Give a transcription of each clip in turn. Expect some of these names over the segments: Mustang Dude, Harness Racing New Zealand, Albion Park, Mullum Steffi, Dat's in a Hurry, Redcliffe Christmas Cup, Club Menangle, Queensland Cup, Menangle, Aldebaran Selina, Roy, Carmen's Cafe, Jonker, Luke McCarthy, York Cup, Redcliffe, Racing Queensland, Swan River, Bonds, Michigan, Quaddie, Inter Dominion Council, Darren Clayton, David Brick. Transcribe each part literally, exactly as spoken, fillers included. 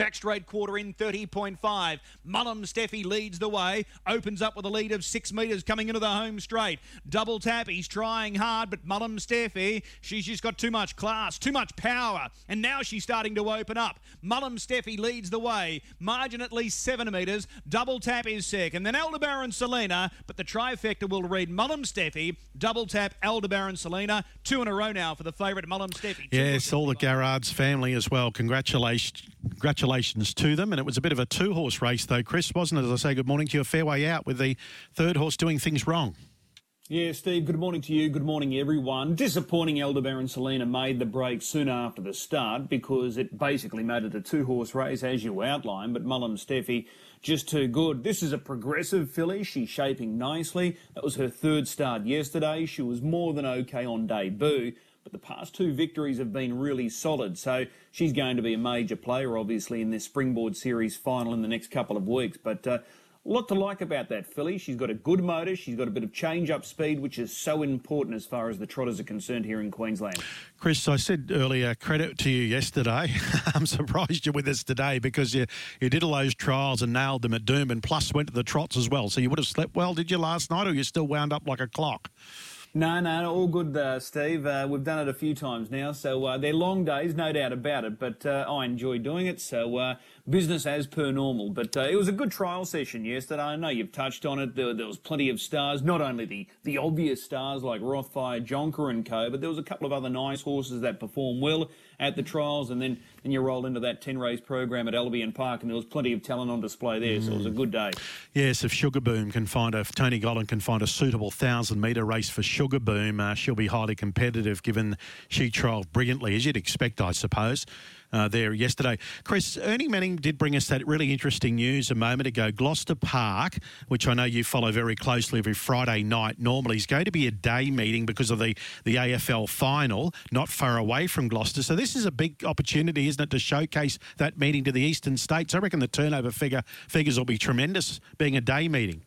Back straight quarter in, thirty point five. Mullum Steffi leads the way. Opens up with a lead of six metres coming into the home straight. Double tap. He's trying hard, but Mullum Steffi, she's just got too much class, too much power. And now she's starting to open up. Mullum Steffi leads the way. Margin at least seven metres. Double tap is second. Then Aldebaran Selina, but the trifecta will read Mullum Steffi, Double Tap, Aldebaran Selina. Two in a row now for the favourite, Mullum Steffi. Yes, all the Garrard's family as well. Congratulations, congratulations to them. And it was a bit of a two-horse race though, Chris, wasn't it? As I say good morning to you, a fair way out with the third horse doing things wrong. Yeah, Steve, good morning to you. Good morning, everyone. Disappointing Aldebaran Selina made the break soon after the start because it basically made it a two-horse race, as you outlined, but Mullum Steffi just too good. This is a progressive filly. She's shaping nicely. That was her third start yesterday. She was more than okay on debut, but the past two victories have been really solid, so she's going to be a major player, obviously, in this Springboard Series final in the next couple of weeks, but... Uh, A lot to like about that filly. She's got a good motor. She's got a bit of change-up speed, which is so important as far as the trotters are concerned here in Queensland. Chris, I said earlier, credit to you yesterday. I'm surprised you're with us today because you, you did all those trials and nailed them at Doom and plus went to the trots as well. So you would have slept well, did you, last night, or you still wound up like a clock? No, no, all good, uh, Steve. Uh, we've done it a few times now, so uh, they're long days, no doubt about it, but uh, I enjoy doing it, so uh, business as per normal. But uh, it was a good trial session yesterday. I know you've touched on it. There, there was plenty of stars, not only the, the obvious stars like Rothfire, Jonker and co, but there was a couple of other nice horses that performed well at the trials, and then, then you rolled into that ten-race program at Albion Park, and there was plenty of talent on display there, mm. so it was a good day. Yes, if Sugarboom can find a, if Tony Golland can find a suitable one thousand metre race for Sugarboom, Sugarboom, uh, she'll be highly competitive given she trialled brilliantly, as you'd expect, I suppose, uh, there yesterday. Chris, Ernie Manning did bring us that really interesting news a moment ago. Gloucester Park, which I know you follow very closely every Friday night normally, is going to be a day meeting because of the, the A F L final, not far away from Gloucester. So this is a big opportunity, isn't it, to showcase that meeting to the eastern states. I reckon the turnover figure figures will be tremendous being a day meeting.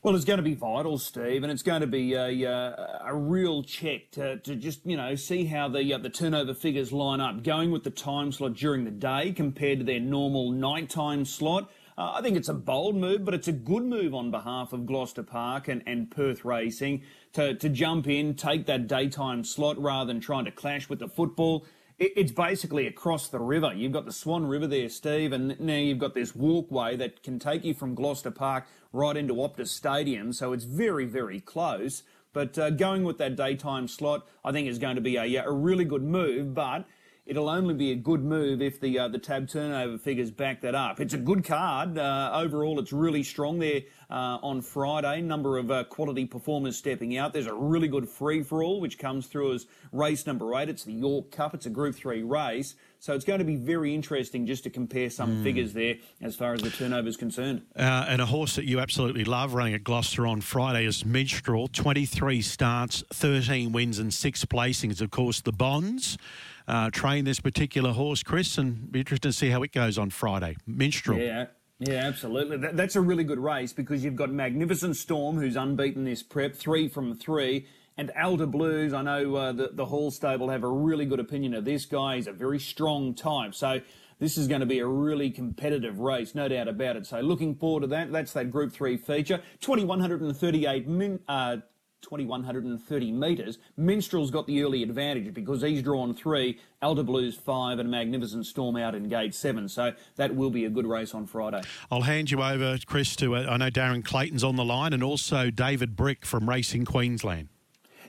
Well, it's going to be vital, Steve, and it's going to be a, uh, a real check to, to just, you know, see how the uh, the turnover figures line up, going with the time slot during the day compared to their normal nighttime slot. Uh, I think it's a bold move, but it's a good move on behalf of Gloucester Park and, and Perth Racing to, to jump in, take that daytime slot rather than trying to clash with the football. It's basically across the river. You've got the Swan River there, Steve, and now you've got this walkway that can take you from Gloucester Park right into Optus Stadium, so it's very, very close. But uh, going with that daytime slot, I think is going to be a, a really good move, but it'll only be a good move if the uh, the T A B turnover figures back that up. It's a good card. Uh, overall, it's really strong there uh, on Friday. Number of uh, quality performers stepping out. There's a really good free-for-all, which comes through as race number eight. It's the York Cup. It's a Group three race. So it's going to be very interesting just to compare some mm. figures there as far as the turnover is concerned. Uh, and a horse that you absolutely love running at Gloucester on Friday is Minstrel. twenty-three starts, thirteen wins and six placings. Of course, the Bonds uh, train this particular horse, Chris, and be interested to see how it goes on Friday. Minstrel. Yeah. Yeah, absolutely. That, that's a really good race because you've got Magnificent Storm, who's unbeaten this prep, three from three, and Alder Blues. I know uh, the, the Hall stable have a really good opinion of this guy. He's a very strong type. So this is going to be a really competitive race, no doubt about it. So looking forward to that. That's that Group three feature. two thousand one hundred thirty-eight min, uh, two thousand one hundred thirty metres. Minstrel's got the early advantage because he's drawn three, Alder Blues five, and Magnificent Storm out in gate seven. So that will be a good race on Friday. I'll hand you over, Chris, to uh, I know Darren Clayton's on the line and also David Brick from Racing Queensland.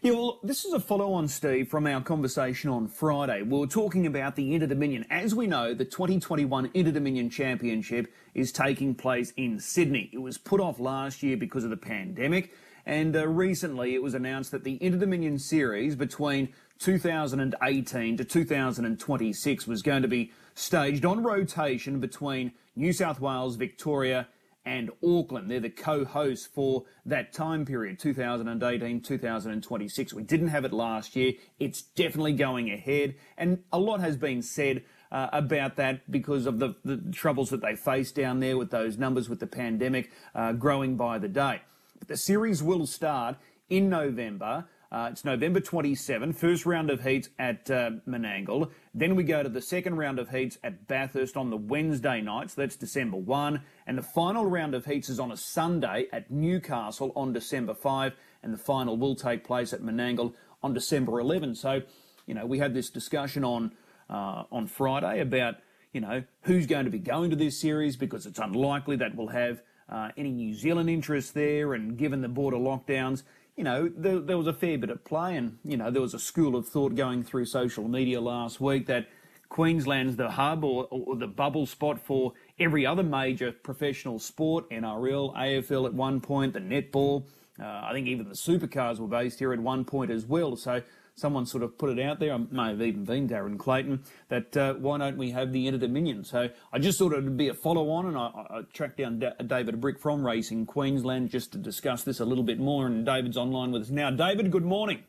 Yeah, well, this is a follow-on, Steve, from our conversation on Friday. We were talking about the Inter-Dominion. As we know, the twenty twenty-one Inter-Dominion Championship is taking place in Sydney. It was put off last year because of the pandemic, and uh, recently it was announced that the Inter-Dominion Series between two thousand eighteen to two thousand twenty-six was going to be staged on rotation between New South Wales, Victoria and Auckland. They're the co-hosts for that time period, two thousand eighteen to two thousand twenty-six. We didn't have it last year. It's definitely going ahead, and a lot has been said uh, about that because of the, the troubles that they face down there with those numbers with the pandemic uh, growing by the day. But the series will start in November. Uh, it's November twenty-seventh, first round of heats at uh, Menangle. Then we go to the second round of heats at Bathurst on the Wednesday night, so that's December first. And the final round of heats is on a Sunday at Newcastle on December fifth, and the final will take place at Menangle on December eleventh. So, you know, we had this discussion on uh, on Friday about, you know, who's going to be going to this series, because it's unlikely that we'll have uh, any New Zealand interest there, and given the border lockdowns, you know, there, there was a fair bit at play. And, you know, there was a school of thought going through social media last week that Queensland's the hub or, or the bubble spot for every other major professional sport, N R L, A F L at one point, the netball. Uh, I think even the supercars were based here at one point as well. So someone sort of put it out there, I may have even been Darren Clayton, that uh, why don't we have the Inter-Dominion? So I just thought it would be a follow-on, and I, I tracked down da- David Brick from Racing Queensland just to discuss this a little bit more, and David's online with us now. David, good morning.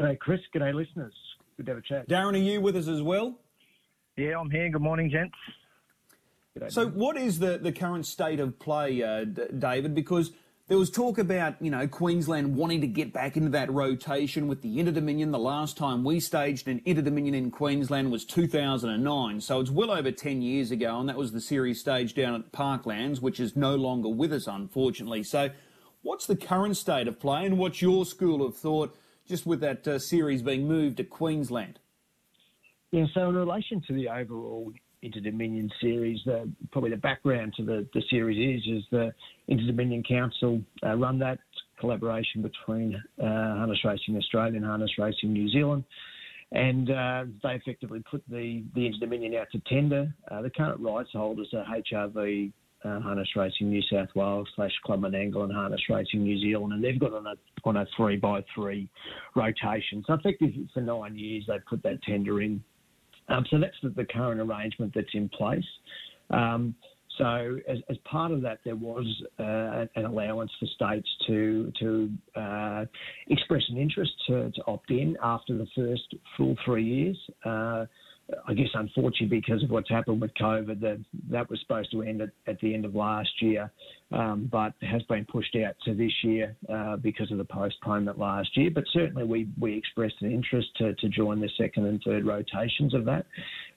G'day, Chris. G'day, listeners. Good to have a chat. Darren, are you with us as well? Yeah, I'm here. Good morning, gents. G'day, so man. What is the, the current state of play, uh, D- David? Because there was talk about, you know, Queensland wanting to get back into that rotation with the Inter-Dominion. The last time we staged an Inter-Dominion in Queensland was two thousand nine. So it's well over ten years ago, and that was the series staged down at Parklands, which is no longer with us, unfortunately. So what's the current state of play, and what's your school of thought just with that uh, series being moved to Queensland? Yeah, so in relation to the overall Inter-Dominion series, uh, probably the background to the, the series is, is the Inter-Dominion Council uh, run that collaboration between uh, Harness Racing Australia and Harness Racing New Zealand, and uh, they effectively put the, the Inter-Dominion out to tender. Uh, the current rights holders are H R V, uh, Harness Racing New South Wales slash Club Menangle and Harness Racing New Zealand, and they've got on a on a three by three rotation. So effectively for nine years they put that tender in. Um, so that's the, the current arrangement that's in place. Um, so as, as part of that, there was uh, an allowance for states to to uh, express an interest to, to opt in after the first full three years. Uh, I guess, unfortunately, because of what's happened with COVID, that that was supposed to end at, at the end of last year, um, but has been pushed out to this year uh, because of the postponement last year. But certainly we, we expressed an interest to, to join the second and third rotations of that.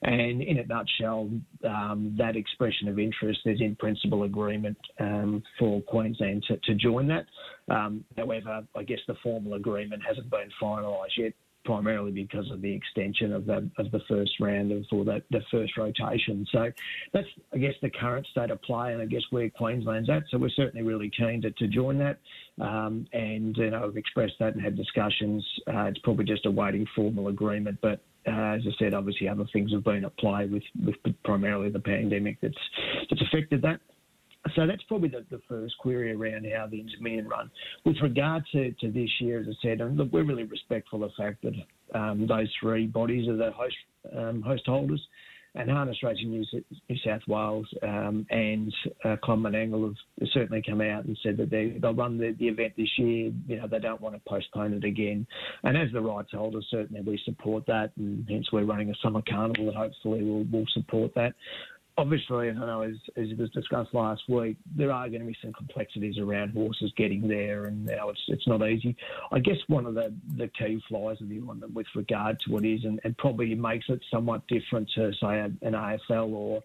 And in a nutshell, um, that expression of interest is in principle agreement um, for Queensland to, to join that. Um, however, I guess the formal agreement hasn't been finalised yet, primarily because of the extension of the of the first round of or that the first rotation. So that's, I guess, the current state of play, and I guess where Queensland's at. So we're certainly really keen to, to join that, um, and you know, I've expressed that and had discussions. Uh, it's probably just awaiting formal agreement, but uh, as I said, obviously other things have been at play with, with primarily the pandemic that's that's affected that. So that's probably the, the first query around how the Inter-Dominion run. With regard to, to this year, as I said, and look, we're really respectful of the fact that um, those three bodies are the host, um, host holders, and Harness Racing New, New South Wales um, and uh, Club Menangle have certainly come out and said that they, they'll run the, the event this year. You know, they don't want to postpone it again. And as the rights holders, certainly we support that, and hence we're running a summer carnival that hopefully will will support that. Obviously, as I know, as, as it was discussed last week, there are going to be some complexities around horses getting there, and you know, it's it's not easy. I guess one of the, the key flies of the ornament with regard to what is, and, and probably makes it somewhat different to, say, an A F L or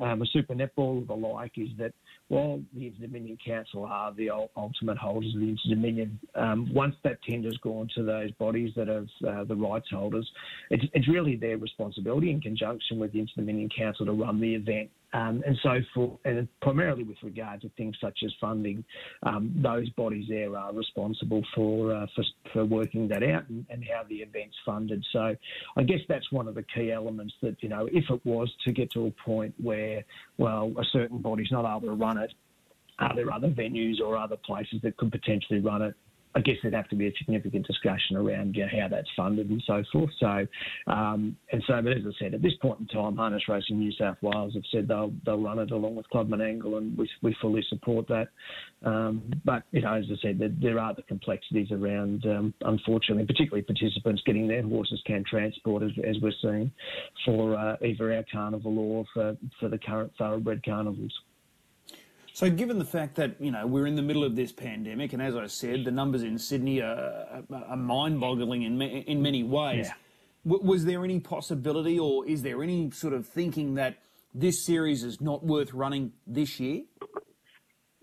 um, a super netball or the like, is that while the Inter-Dominion Council are the ultimate holders of the Inter-Dominion, um, once that tender's gone to those bodies that are uh, the rights holders, it's, it's really their responsibility in conjunction with the Inter-Dominion Council to run the event. Um, and so for, and primarily with regard to things such as funding, um, those bodies there are responsible for, uh, for, for working that out and, and how the event's funded. So I guess that's one of the key elements that, you know, if it was to get to a point where, well, a certain body's not able to run it, are there other venues or other places that could potentially run it? I guess there'd have to be a significant discussion around, you know, how that's funded and so forth. So, um, and so, but as I said, at this point in time, Harness Racing New South Wales have said they'll they'll run it along with Club Menangle, and we we fully support that. Um, but you know, as I said, there, there are the complexities around, um, unfortunately, particularly participants getting their horses can transport, as, as we're seeing, for uh, either our carnival or for, for the current thoroughbred carnivals. So given the fact that, you know, we're in the middle of this pandemic, and as I said, the numbers in Sydney are, are mind-boggling in, in many ways, yeah. w- was there any possibility or is there any sort of thinking that this series is not worth running this year?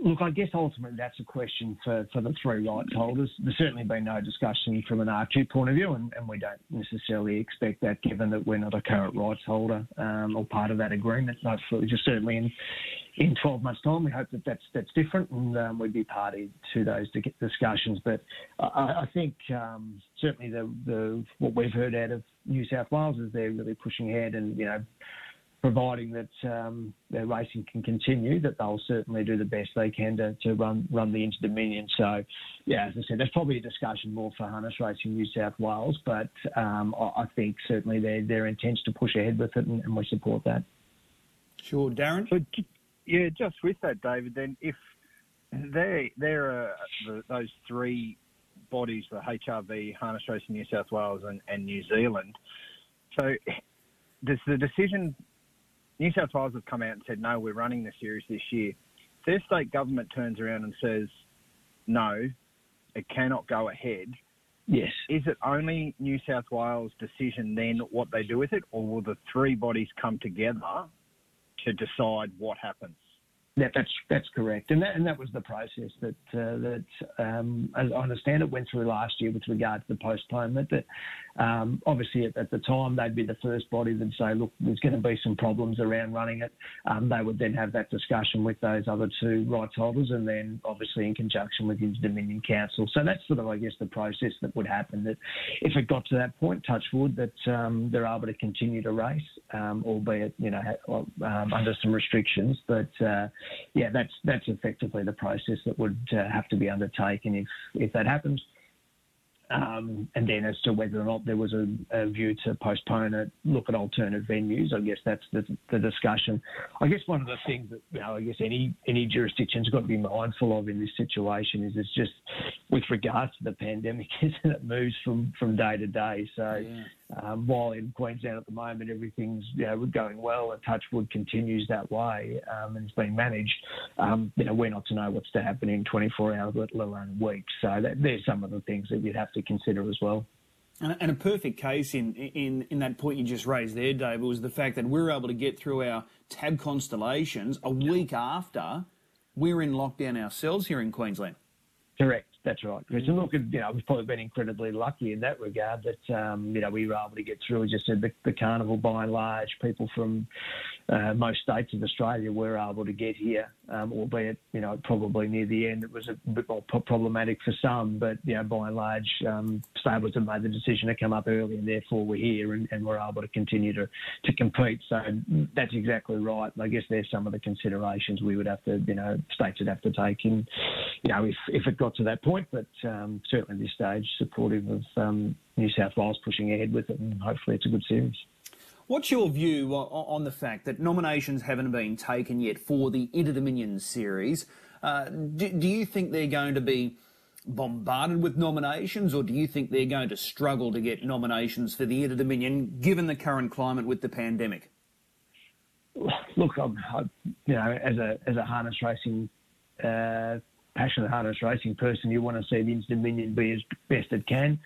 Look, I guess ultimately that's a question for, for the three rights holders. There's certainly been no discussion from an R Q point of view, and, and we don't necessarily expect that, given that we're not a current rights holder um, or part of that agreement. No, just certainly in in twelve months' time, we hope that that's, that's different, and um, we'd be party to those discussions. But I, I think um, certainly the, the what we've heard out of New South Wales is they're really pushing ahead, and, you know, providing that um, their racing can continue, that they'll certainly do the best they can to, to run run the Inter-Dominion. So, yeah, as I said, there's probably a discussion more for Harness Racing New South Wales, but um, I, I think certainly their their intent's to push ahead with it, and, and we support that. Sure, Darren? So, yeah, just with that, David, then, if they, they're, uh, the, those three bodies, the H R V, Harness Racing New South Wales and, and New Zealand, so does the decision... New South Wales have come out and said, no, we're running the series this year. Their state government turns around and says, no, it cannot go ahead. Yes. Is it only New South Wales' decision then what they do with it, or will the three bodies come together to decide what happens? That, that's that's correct, and that and that was the process that uh, that um, as I understand it went through last year with regard to the postponement. But um, obviously at, at the time they'd be the first body that'd say, look, there's going to be some problems around running it. Um, they would then have that discussion with those other two rights holders, and then obviously in conjunction with Inter Dominion Council. So that's sort of, I guess, the process that would happen. That if it got to that point, touch wood, that um, they're able to continue to race, um, albeit you know um, under some restrictions, but. Uh, Yeah, that's that's effectively the process that would uh, have to be undertaken if, if that happens. Um, and then as to whether or not there was a, a view to postpone it, look at alternate venues, I guess that's the, the discussion. I guess one of the things that, you know, I guess any, any jurisdiction's got to be mindful of in this situation is it's just with regards to the pandemic, it moves from, from day to day. So yeah. um, while in Queensland at the moment, everything's, you know, going well and touch wood continues that way um, and it's being managed, um, you know, we're not to know what's to happen in twenty-four hours, let alone weeks. So that, there's some of the things that you'd have to consider as well. And a perfect case in, in, in that point you just raised there, David, was the fact that we were able to get through our T A B Constellations a week after we were in lockdown ourselves here in Queensland. Correct. That's right. Chris. And look, you know, we've probably been incredibly lucky in that regard that, um, you know, we were able to get through, as you said, the, the carnival by and large. People from uh, most states of Australia were able to get here, um, albeit, you know, probably near the end it was a bit more problematic for some, but, you know, by and large, um, stables have made the decision to come up early and therefore we're here and, and we're able to continue to, to compete. So that's exactly right. And I guess there's some of the considerations we would have to, you know, states would have to take in, you know, if, if it got to that point. Point, but um, certainly at this stage, supportive of um, New South Wales pushing ahead with it, and hopefully it's a good series. What's your view on the fact that nominations haven't been taken yet for the Inter-Dominion series? Uh, do, do you think they're going to be bombarded with nominations, or do you think they're going to struggle to get nominations for the Inter-Dominion given the current climate with the pandemic? Look, I'm, I, you know, as a as a harness racing. Uh, passionate harness racing person, you want to see the Inter-Dominion be as best it can.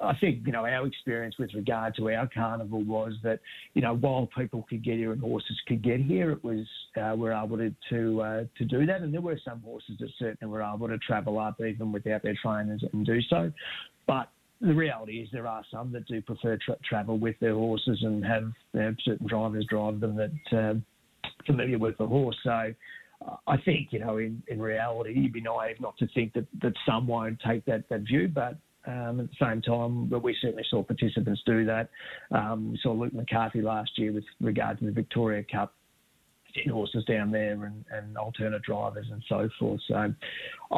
I think, you know, our experience with regard to our carnival was that, you know, while people could get here and horses could get here, it was, uh, we're able to to, uh, to do that. And there were some horses that certainly were able to travel up even without their trainers and do so. But the reality is there are some that do prefer tra- travel with their horses and have, you know, certain drivers drive them that are uh, familiar with the horse. So, I think, you know, in, in reality, you'd be naive not to think that, that some won't take that, that view, but um, at the same time, but we certainly saw participants do that. Um, we saw Luke McCarthy last year with regard to the Victoria Cup, getting horses down there and, and alternate drivers and so forth. So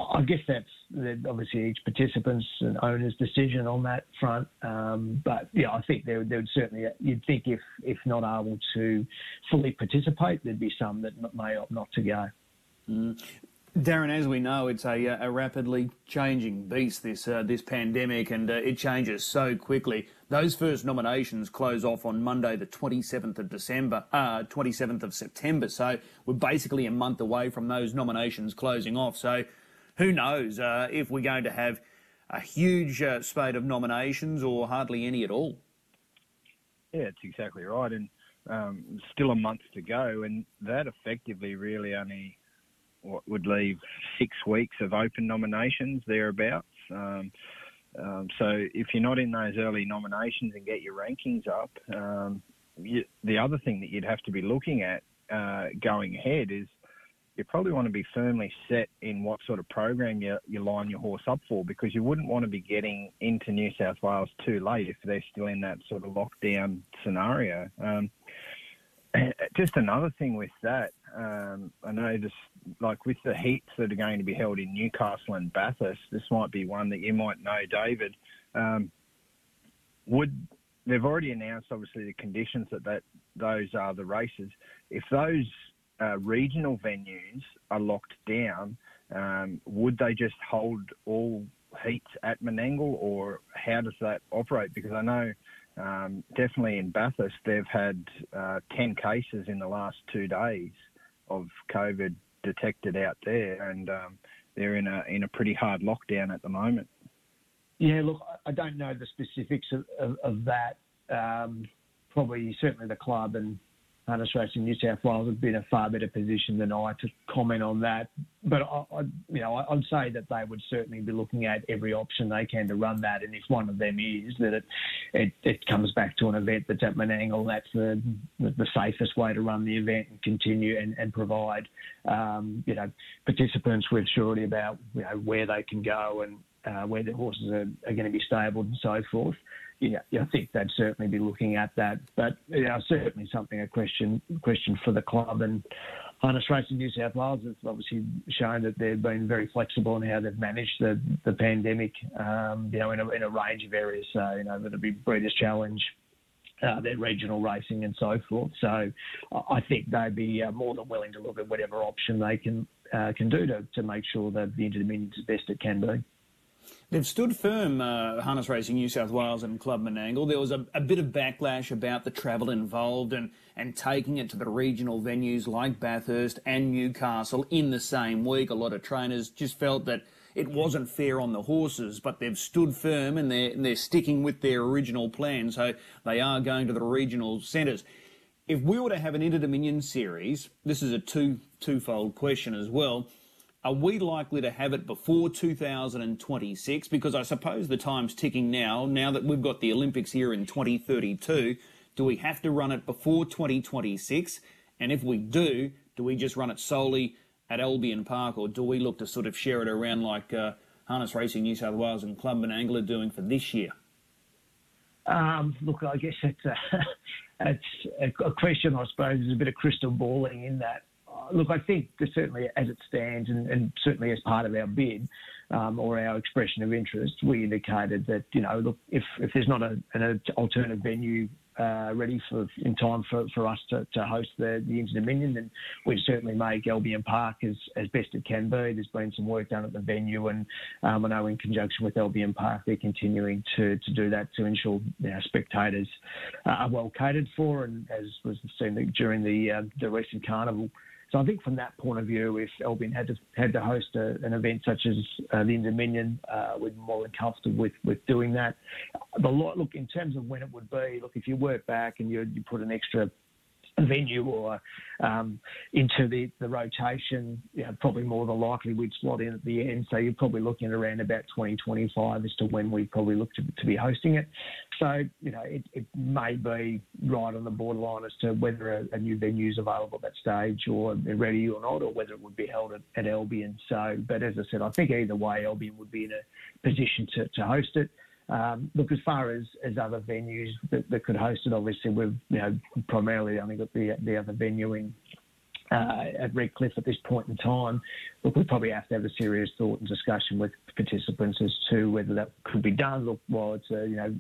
I guess that's that obviously each participant's and owner's decision on that front. Um, but, yeah, I think there, there would certainly, you'd think if, if not able to fully participate, there'd be some that may opt not to go. Mm. Darren, as we know, it's a, a rapidly changing beast, this uh, this pandemic, and uh, it changes so quickly. Those first nominations close off on Monday, the twenty-seventh of December, uh, twenty-seventh of September. So we're basically a month away from those nominations closing off. So who knows uh, if we're going to have a huge uh, spate of nominations or hardly any at all. Yeah, it's exactly right. And um, still a month to go. And that effectively really only... what would leave six weeks of open nominations, thereabouts. Um, um, so if you're not in those early nominations and get your rankings up, um, you, the other thing that you'd have to be looking at uh, going ahead is you probably want to be firmly set in what sort of program you, you line your horse up for, because you wouldn't want to be getting into New South Wales too late if they're still in that sort of lockdown scenario. Um, just another thing with that, um, I know this, like with the heats that are going to be held in Newcastle and Bathurst, this might be one that you might know, David. Um, would they've already announced, obviously, the conditions that, that those are the races. If those uh, regional venues are locked down, um, would they just hold all heats at Menangle, or how does that operate? Because I know... Um, definitely in Bathurst, they've had uh, ten cases in the last two days of COVID detected out there, and um, they're in a in a pretty hard lockdown at the moment. Yeah, look, I don't know the specifics of, of, of that. Um, probably, certainly the club and Harness Racing New South Wales have been in a far better position than I to comment on that. But I, I, you know, I'd say that they would certainly be looking at every option they can to run that. And if one of them is that it it, it comes back to an event that's at Menangle, that's the the safest way to run the event and continue and, and provide um, you know participants with surety about you know where they can go and uh, where their horses are, are going to be stabled and so forth. Yeah, I think they'd certainly be looking at that. But you know, certainly something a question question for the club. And Harness Racing New South Wales has obviously shown that they've been very flexible in how they've managed the, the pandemic, um, you know, in a, in a range of areas. So, you know, that'll be Breeders' Challenge, uh, their regional racing and so forth. So I think they'd be uh, more than willing to look at whatever option they can uh, can do to, to make sure that the Inter-Dominion is the best it can be. They've stood firm, uh, Harness Racing New South Wales and Club Menangle. There was a, a bit of backlash about the travel involved and, and taking it to the regional venues like Bathurst and Newcastle in the same week. A lot of trainers just felt that it wasn't fair on the horses, but they've stood firm and they're, and they're sticking with their original plan, so they are going to the regional centres. If we were to have an Inter-Dominion series, this is a two, twofold question as well, are we likely to have it before two thousand twenty-six? Because I suppose the time's ticking now. Now that we've got the Olympics here in twenty thirty-two, do we have to run it before twenty twenty-six? And if we do, do we just run it solely at Albion Park, or do we look to sort of share it around like uh, Harness Racing New South Wales and Club Menangle are doing for this year? Um, look, I guess it's a, it's a question, I suppose, there's a bit of crystal balling in that. Look, I think certainly as it stands and, and certainly as part of our bid um, or our expression of interest, we indicated that, you know, look, if, if there's not a, an alternative venue uh, ready for in time for, for us to, to host the, the Inter-Dominion, then we'd certainly make Albion Park as, as best it can be. There's been some work done at the venue, and um, I know in conjunction with Albion Park, they're continuing to, to do that to ensure you know, spectators are well catered for, and as was seen during the, uh, the recent carnival. So I think from that point of view, if Albion had to had to host a, an event such as uh, the Inter-Dominion, uh, we're more than comfortable with, with doing that. The lot, look, in terms of when it would be, look, if you work back and you, you put an extra venue or um, into the, the rotation, you know, probably more than likely we'd slot in at the end. So you're probably looking at around about twenty twenty-five as to when we probably look to, to be hosting it. So, you know, it, it may be right on the borderline as to whether a, a new venue is available at that stage or ready or not, or whether it would be held at, at Albion. So, but as I said, I think either way, Albion would be in a position to, to host it. Um, look, as far as, as other venues that, that could host it, obviously we've you know primarily only got the the other venue in uh, at Redcliffe at this point in time, look, we probably have to have a serious thought and discussion with participants as to whether that could be done. Look, while it's a, you know,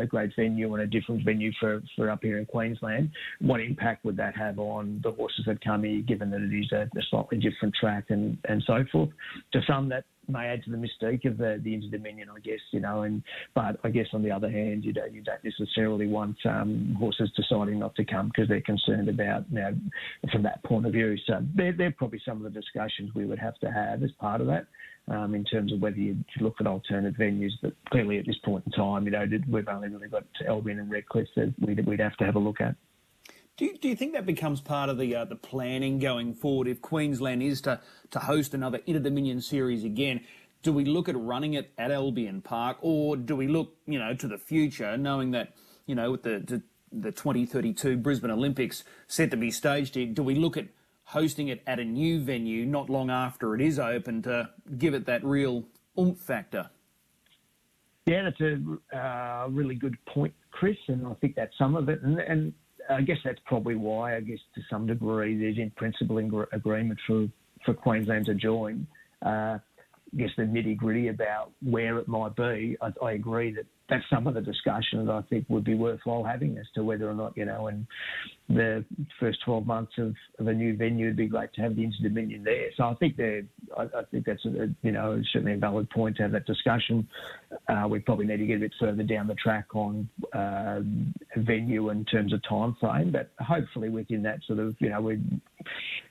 a great venue and a different venue for, for up here in Queensland, what impact would that have on the horses that come here, given that it is a, a slightly different track and, and so forth? To some, that may add to the mystique of the, the Inter-Dominion, I guess, you know, and but I guess on the other hand, you don't, you don't necessarily want um, horses deciding not to come because they're concerned about, you know, from that point of view. So they're, they're probably some of the discussions we would have to have as part of that um, in terms of whether you look at alternate venues. But clearly at this point in time, you know, we've only really got Albion and Redcliffe that we'd, we'd have to have a look at. Do you, do you think that becomes part of the uh, the planning going forward if Queensland is to, to host another Inter-Dominion series again? Do we look at running it at Albion Park, or do we look, you know, to the future, knowing that, you know, with the the, the twenty thirty-two Brisbane Olympics set to be staged here, do we look at hosting it at a new venue not long after it is open to give it that real oomph factor? Yeah, that's a uh, really good point, Chris, and I think that's some of it. And, and I guess that's probably why, I guess, to some degree, there's in principle agreement for, for Queensland to join. Uh, I guess the nitty-gritty about where it might be, I, I agree that that's some of the discussion that I think would be worthwhile having as to whether or not, you know, in the first twelve months of, of a new venue, it'd be great to have the Inter-Dominion there. So I think that I, I think that's a, you know, certainly a valid point to have that discussion. Uh, we probably need to get a bit further down the track on uh, venue in terms of time frame, but hopefully within that sort of, you know, we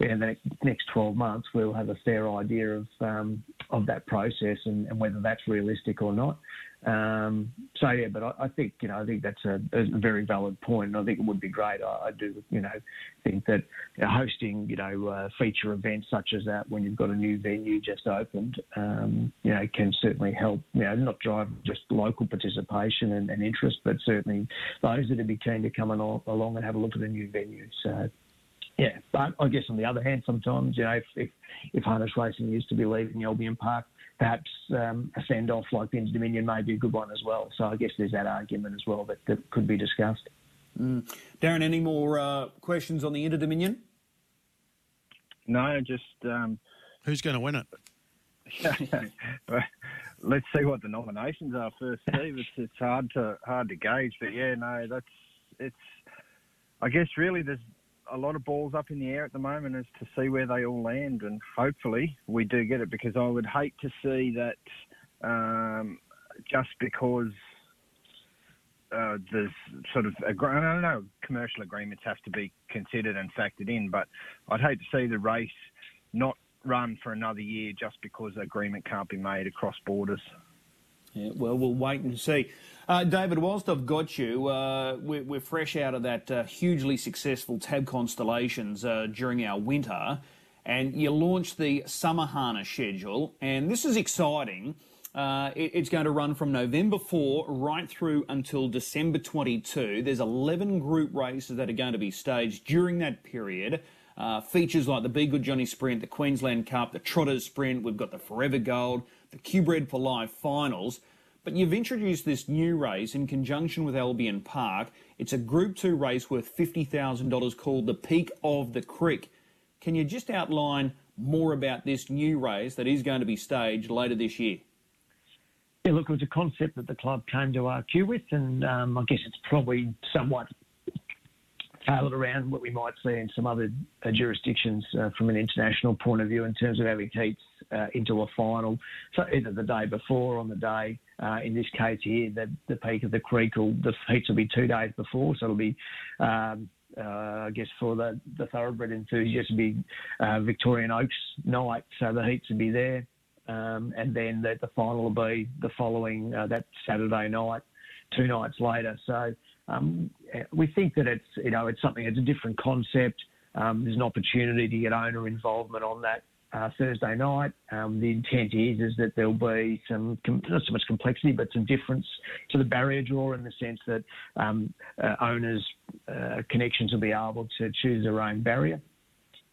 in the next twelve months we'll have a fair idea of um, of that process and, and whether that's realistic or not. Um, so yeah, but I, I think, you know, I think that's a, a very valid point, and I think it would be great. I, I do, you know, think that you know, hosting, you know, uh, feature events such as that when you've got a new venue just opened, um, you know, can certainly help. You know, not drive just local participation and, and interest, but certainly those that would be keen to come along, along and have a look at a new venue. So. Yeah, but I guess on the other hand, sometimes, you know, if, if, if harness racing is to be leaving Albion Park, perhaps um, a send-off like the Inter-Dominion may be a good one as well. So I guess there's that argument as well that, that could be discussed. Mm. Darren, any more uh, questions on the Inter-Dominion? No, just... Um, who's going to win it? Let's see what the nominations are first, Steve. It's, it's hard to hard to gauge, but yeah, no, that's... it's. I guess really there's... a lot of balls up in the air at the moment as to see where they all land, and hopefully we do get it, because I would hate to see that um, just because uh, there's sort of, a, I don't know, commercial agreements have to be considered and factored in, but I'd hate to see the race not run for another year just because agreement can't be made across borders. Yeah, well, we'll wait and see. Uh, David, whilst I've got you, uh, we're, we're fresh out of that uh, hugely successful T A B Constellations uh, during our winter, and you launched the summer harness schedule, and this is exciting. Uh, it, it's going to run from November fourth right through until December twenty-second. There's eleven group races that are going to be staged during that period. Uh, features like the Be Good Johnny Sprint, the Queensland Cup, the Trotters Sprint, we've got the Forever Gold, the Q-Bred for Life finals, but you've introduced this new race in conjunction with Albion Park. It's a Group two race worth fifty thousand dollars called the Peak of the Creek. Can you just outline more about this new race that is going to be staged later this year? Yeah, look, it was a concept that the club came to R Q with, and um, I guess it's probably somewhat tailored around what we might see in some other uh, jurisdictions uh, from an international point of view in terms of having heats uh, into a final, so either the day before or on the day. Uh, in this case here, the, the Peak of the Creek, or the heats will be two days before, so it'll be, um, uh, I guess, for the, the thoroughbred enthusiasts, it'll be uh, Victorian Oaks night, so the heats will be there, um, and then the, the final will be the following, uh, that Saturday night, two nights later. So Um, we think that it's, you know, it's something, it's a different concept. Um, there's an opportunity to get owner involvement on that uh, Thursday night. Um, the intent is is that there'll be some, not so much complexity, but some difference to the barrier draw, in the sense that um, uh, owners' uh, connections will be able to choose their own barrier,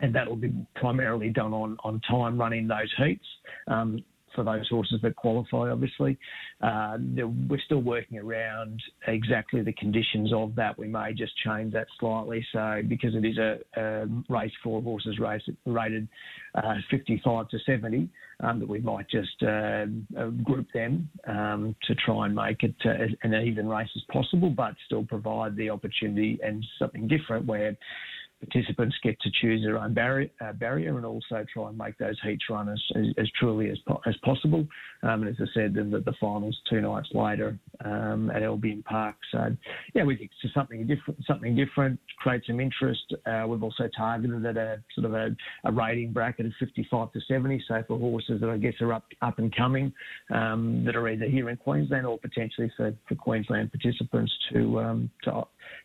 and that will be primarily done on, on time running those heats. Um, for those horses that qualify, obviously. Uh, we're still working around exactly the conditions of that. We may just change that slightly, so because it is a, a race for horses race, rated uh, fifty-five to seventy, um, that we might just uh, group them um, to try and make it uh, an even race as possible, but still provide the opportunity and something different where participants get to choose their own barrier, uh, barrier and also try and make those heats run as, as, as truly as, po- as possible. Um, and as I said, the, the finals two nights later um, at Albion Park. So, yeah, we think it's something different, something different, create some interest. Uh, we've also targeted at a sort of a, a rating bracket of fifty-five to seventy. So for horses that I guess are up, up and coming um, that are either here in Queensland or potentially for, for Queensland participants to, um, to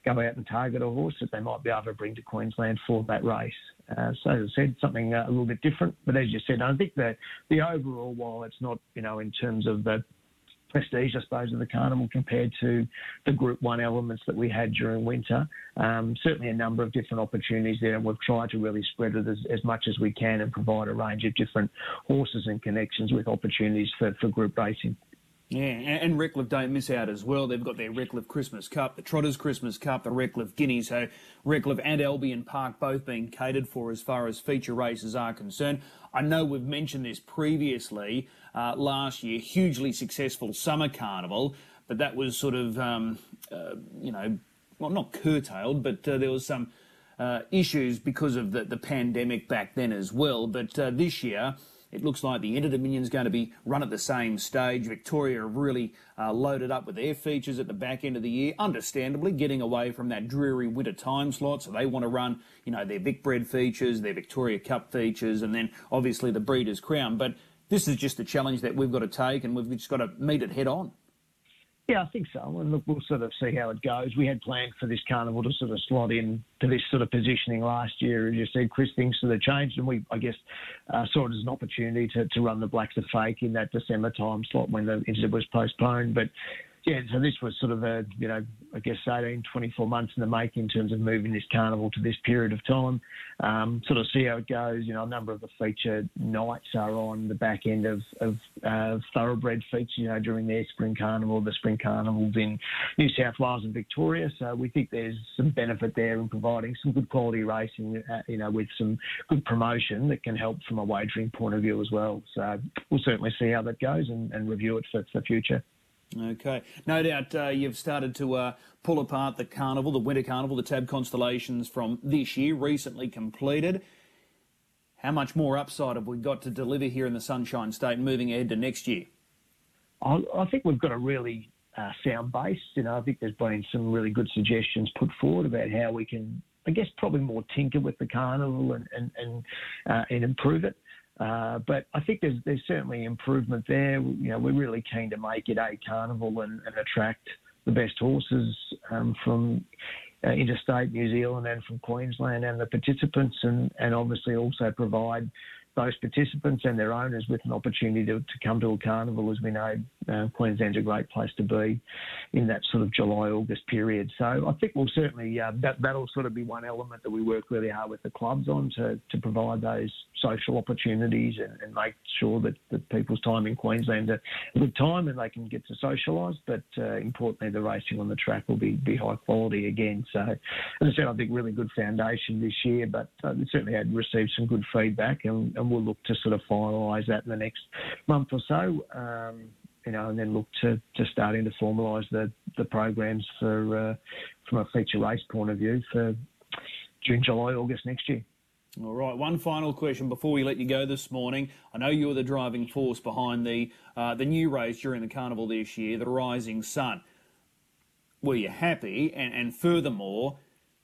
go out and target a horse that they might be able to bring to Queensland. Queensland for that race. Uh, so as I said, something uh, a little bit different. But as you said, I think that the overall, while it's not, you know, in terms of the prestige, I suppose, of the carnival compared to the Group One elements that we had during winter, um, certainly a number of different opportunities there. And we've tried to really spread it as, as much as we can and provide a range of different horses and connections with opportunities for, for group racing. Yeah, and Redcliffe don't miss out as well. They've got their Redcliffe Christmas Cup, the Trotters Christmas Cup, the Redcliffe Guinea. So Redcliffe and Albion Park both being catered for as far as feature races are concerned. I know we've mentioned this previously uh, last year, hugely successful summer carnival, but that was sort of, um, uh, you know, well, not curtailed, but uh, there was some uh, issues because of the, the pandemic back then as well. But uh, this year, it looks like the Inter-Dominion is going to be run at the same stage. Victoria have really uh, loaded up with their features at the back end of the year, understandably getting away from that dreary winter time slot. So they want to run, you know, their Vic Bred features, their Victoria Cup features, and then obviously the Breeders' Crown. But this is just the challenge that we've got to take, and we've just got to meet it head on. Yeah, I think so. And look, we'll sort of see how it goes. We had planned for this carnival to sort of slot in to this sort of positioning last year. As you said, Chris, things sort of changed, and we, I guess, uh, saw it as an opportunity to, to run the Blacks of Fake in that December time slot when the incident was postponed. But yeah, so this was sort of a, you know, I guess eighteen, twenty-four months in the making in terms of moving this carnival to this period of time. Um, sort of see how it goes. You know, a number of the feature nights are on the back end of, of uh, thoroughbred features, you know, during their spring carnival, the spring carnivals in New South Wales and Victoria. So we think there's some benefit there in providing some good quality racing, uh, you know, with some good promotion that can help from a wagering point of view as well. So we'll certainly see how that goes and, and review it for, for the future. Okay. No doubt uh, you've started to uh, pull apart the carnival, the winter carnival, the T A B Constellations from this year, recently completed. How much more upside have we got to deliver here in the Sunshine State moving ahead to next year? I, I think we've got a really uh, sound base. You know, I think there's been some really good suggestions put forward about how we can, I guess, probably more tinker with the carnival and, and, and, uh, and improve it. Uh, but I think there's there's certainly improvement there. You know, we're really keen to make it a carnival and, and attract the best horses um, from uh, interstate New Zealand and from Queensland and the participants, and, and obviously also provide those participants and their owners with an opportunity to, to come to a carnival. As we know, uh, Queensland's a great place to be in that sort of July, August period. So I think we'll certainly, uh, that, that'll sort of be one element that we work really hard with the clubs on to, to provide those social opportunities and, and make sure that, that people's time in Queensland are a good time and they can get to socialise. But uh, importantly, the racing on the track will be, be high quality again. So as I said, I think really good foundation this year, but uh, we certainly had received some good feedback and, and we'll look to sort of finalise that in the next month or so, um, you know, and then look to, to starting to formalise the, the programs for uh, from a feature race point of view for June, July, August next year. All right, one final question before we let you go this morning. I know you were the driving force behind the uh, the new race during the carnival this year, the Rising Sun. Were you happy? And, and furthermore,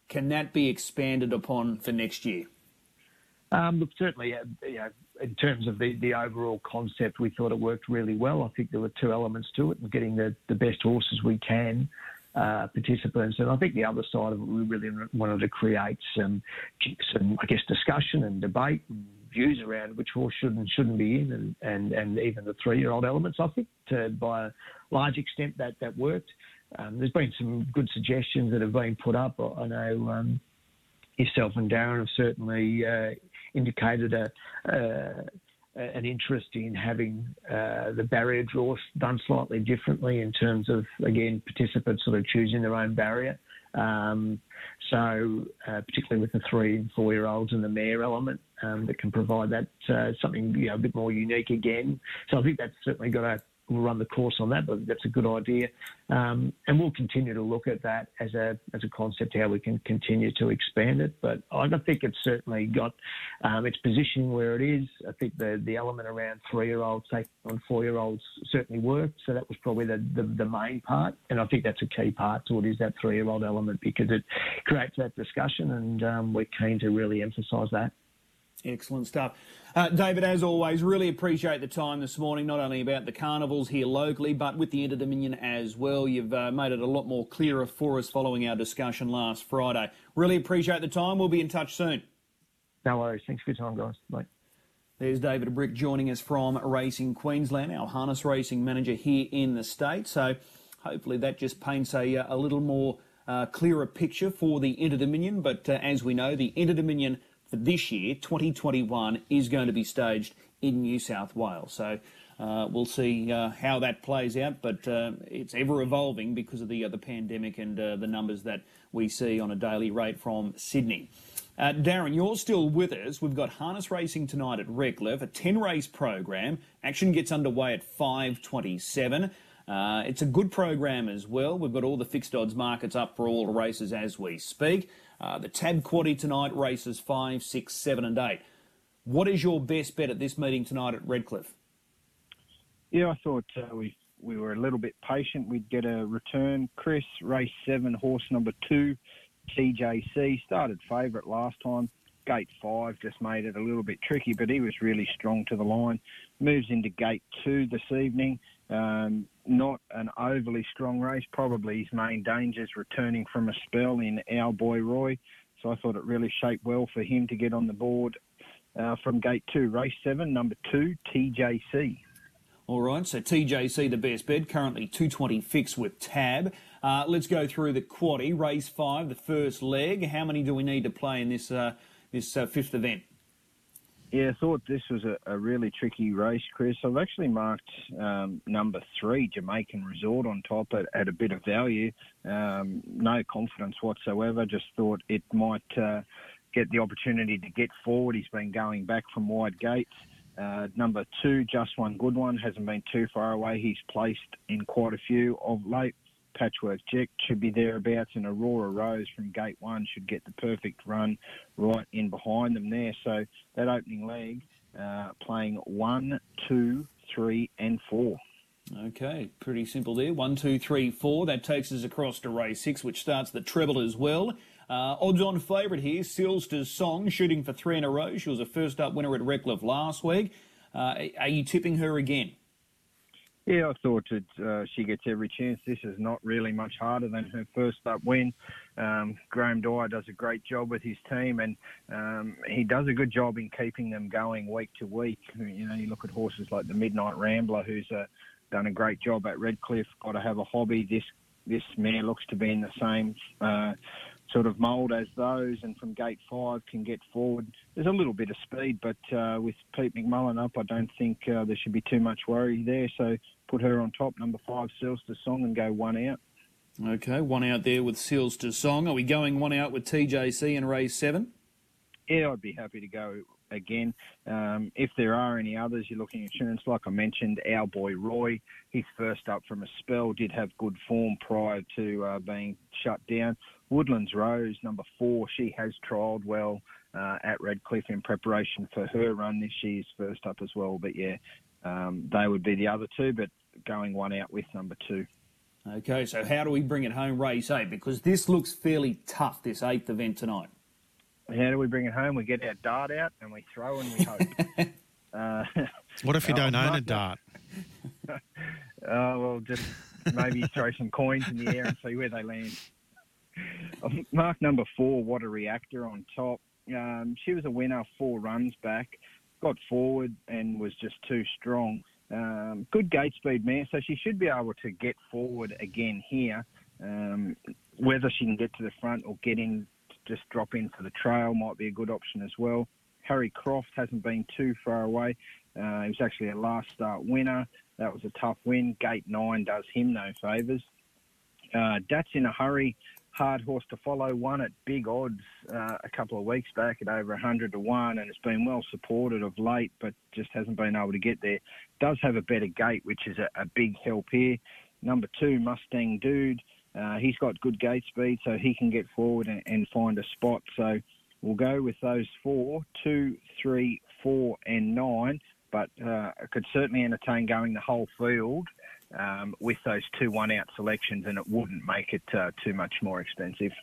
can that be expanded upon for next year? Um, look, certainly, uh, you know, in terms of the, the overall concept, we thought it worked really well. I think there were two elements to it, getting the, the best horses we can, uh, participants. And I think the other side of it, we really wanted to create some, some I guess, discussion and debate and views around which horse should and shouldn't be in and, and, and even the three-year-old elements. I think to, by a large extent that, that worked. Um, there's been some good suggestions that have been put up. I, I know um, yourself and Darren have certainly... Uh, indicated a, uh, an interest in having uh, the barrier draw done slightly differently in terms of, again, participants sort of choosing their own barrier. Um, so uh, particularly with the three and four-year-olds and the mare element um, that can provide that uh, something, you know, a bit more unique again. So I think that's certainly got to we'll run the course on that, but that's a good idea. Um, and we'll continue to look at that as a as a concept, how we can continue to expand it. But I think it's certainly got um, its position where it is. I think the, the element around three-year-olds taking on four-year-olds certainly worked. So that was probably the, the, the main part. And I think that's a key part to it is that three-year-old element because it creates that discussion and um, we're keen to really emphasise that. Excellent stuff. Uh, David, as always, really appreciate the time this morning, not only about the carnivals here locally, but with the Inter-Dominion as well. You've uh, made it a lot more clearer for us following our discussion last Friday. Really appreciate the time. We'll be in touch soon. No worries. Thanks for your time, guys. Bye. There's David Brick joining us from Racing Queensland, our harness racing manager here in the state. So hopefully that just paints a, a little more uh, clearer picture for the Inter-Dominion. But uh, as we know, the Inter-Dominion for this year, twenty twenty-one, is going to be staged in New South Wales. So uh, we'll see uh, how that plays out, but uh, it's ever-evolving because of the, uh, the pandemic and uh, the numbers that we see on a daily rate from Sydney. Uh, Darren, you're still with us. We've got harness racing tonight at Redcliffe, a ten-race program. Action gets underway at five twenty-seven. Uh, it's a good program as well. We've got all the fixed odds markets up for all the races as we speak. Uh, the T A B Quaddy tonight, races five, six, seven and eight. What is your best bet at this meeting tonight at Redcliffe? Yeah, I thought uh, we we were a little bit patient. We'd get a return. Chris, race seven, horse number two, T J C, started favourite last time. Gate five just made it a little bit tricky, but he was really strong to the line. Moves into gate two this evening. Um, not an overly strong race. Probably his main danger is returning from a spell in our boy Roy. So I thought it really shaped well for him to get on the board uh, from gate two. Race seven, number two, T J C. All right, so T J C, the best bet, currently two twenty fixed with T A B. Uh, let's go through the quaddie. Race five, the first leg. How many do we need to play in this uh, this uh, fifth event? Yeah, I thought this was a, a really tricky race, Chris. I've actually marked um, number three, Jamaican Resort, on top at, at a bit of value. Um, no confidence whatsoever. Just thought it might uh, get the opportunity to get forward. He's been going back from wide gates. Uh, number two, Just One Good One, hasn't been too far away. He's placed in quite a few of late. Patchwork Jack should be thereabouts, and Aurora Rose from gate one should get the perfect run right in behind them there. So that opening leg, uh, playing one, two, three, and four. Okay, pretty simple there. One, two, three, four. That takes us across to race six, which starts the treble as well. Uh, odds-on favourite here, Seals to Song, shooting for three in a row. She was a first-up winner at Redcliffe last week. Uh, are you tipping her again? Yeah, I thought it, uh, she gets every chance. This is not really much harder than her first up win. Um, Graham Dyer does a great job with his team, and um, he does a good job in keeping them going week to week. You know, you look at horses like the Midnight Rambler, who's uh, done a great job at Redcliffe, got to have a hobby. This this mare looks to be in the same uh, sort of mould as those, and from gate five can get forward. There's a little bit of speed, but uh, with Pete McMullen up, I don't think uh, there should be too much worry there. So put her on top, number five, Seals to Song, and go one out. Okay, one out there with Seals to Song. Are we going one out with T J C in race seven? Yeah, I'd be happy to go again. Um, if there are any others, you're looking at insurance. Like I mentioned, our boy Roy, he's first up from a spell, did have good form prior to uh, being shut down. Woodlands Rose, number four, she has trialled well uh, at Redcliffe in preparation for her run this year's first up as well. But, yeah, um, they would be the other two, but going one out with number two. OK, so how do we bring it home, race eight? Because this looks fairly tough, this eighth event tonight. How do we bring it home? We get our dart out and we throw and we hope. uh, what if you don't own a dart? uh, well, just maybe throw some coins in the air and see where they land. Mark number four, What a Reactor, on top. Um, she was a winner four runs back, got forward and was just too strong. Um, good gate speed mare, so she should be able to get forward again here. Um, whether she can get to the front or get in, just drop in for the trail might be a good option as well. Harry Croft hasn't been too far away. Uh, he was actually a last start winner. That was a tough win. Gate nine does him no favours. Uh, Dat's in a hurry. Hard horse to follow. Won at big odds uh, a couple of weeks back at over one hundred to one, and it's been well supported of late, but just hasn't been able to get there. Does have a better gate, which is a, a big help here. Number two, Mustang Dude. Uh, he's got good gate speed, so he can get forward and, and find a spot. So we'll go with those four, two, three, four, and nine. But uh, I could certainly entertain going the whole field um, with those two one-out selections, and it wouldn't make it uh, too much more expensive.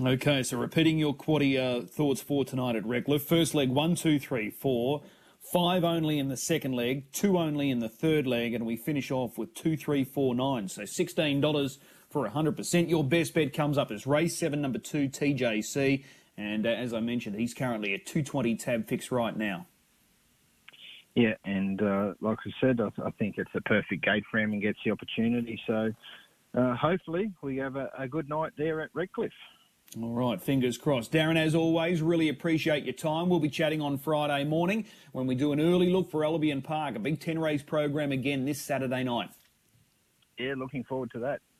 Okay, so repeating your quaddy uh, thoughts for tonight at Redcliffe. First leg, one, two, three, four. Five only in the second leg, two only in the third leg, and we finish off with two, three, four, nine. So sixteen dollars for one hundred percent. Your best bet comes up as race seven, number two, T J C. And uh, as I mentioned, he's currently a two twenty tab fix right now. Yeah, and uh, like I said, I, th- I think it's a perfect gate for him and gets the opportunity. So uh, hopefully we have a, a good night there at Redcliffe. All right, fingers crossed. Darren, as always, really appreciate your time. We'll be chatting on Friday morning when we do an early look for Albion Park, a big ten race program again this Saturday night. Yeah, looking forward to that.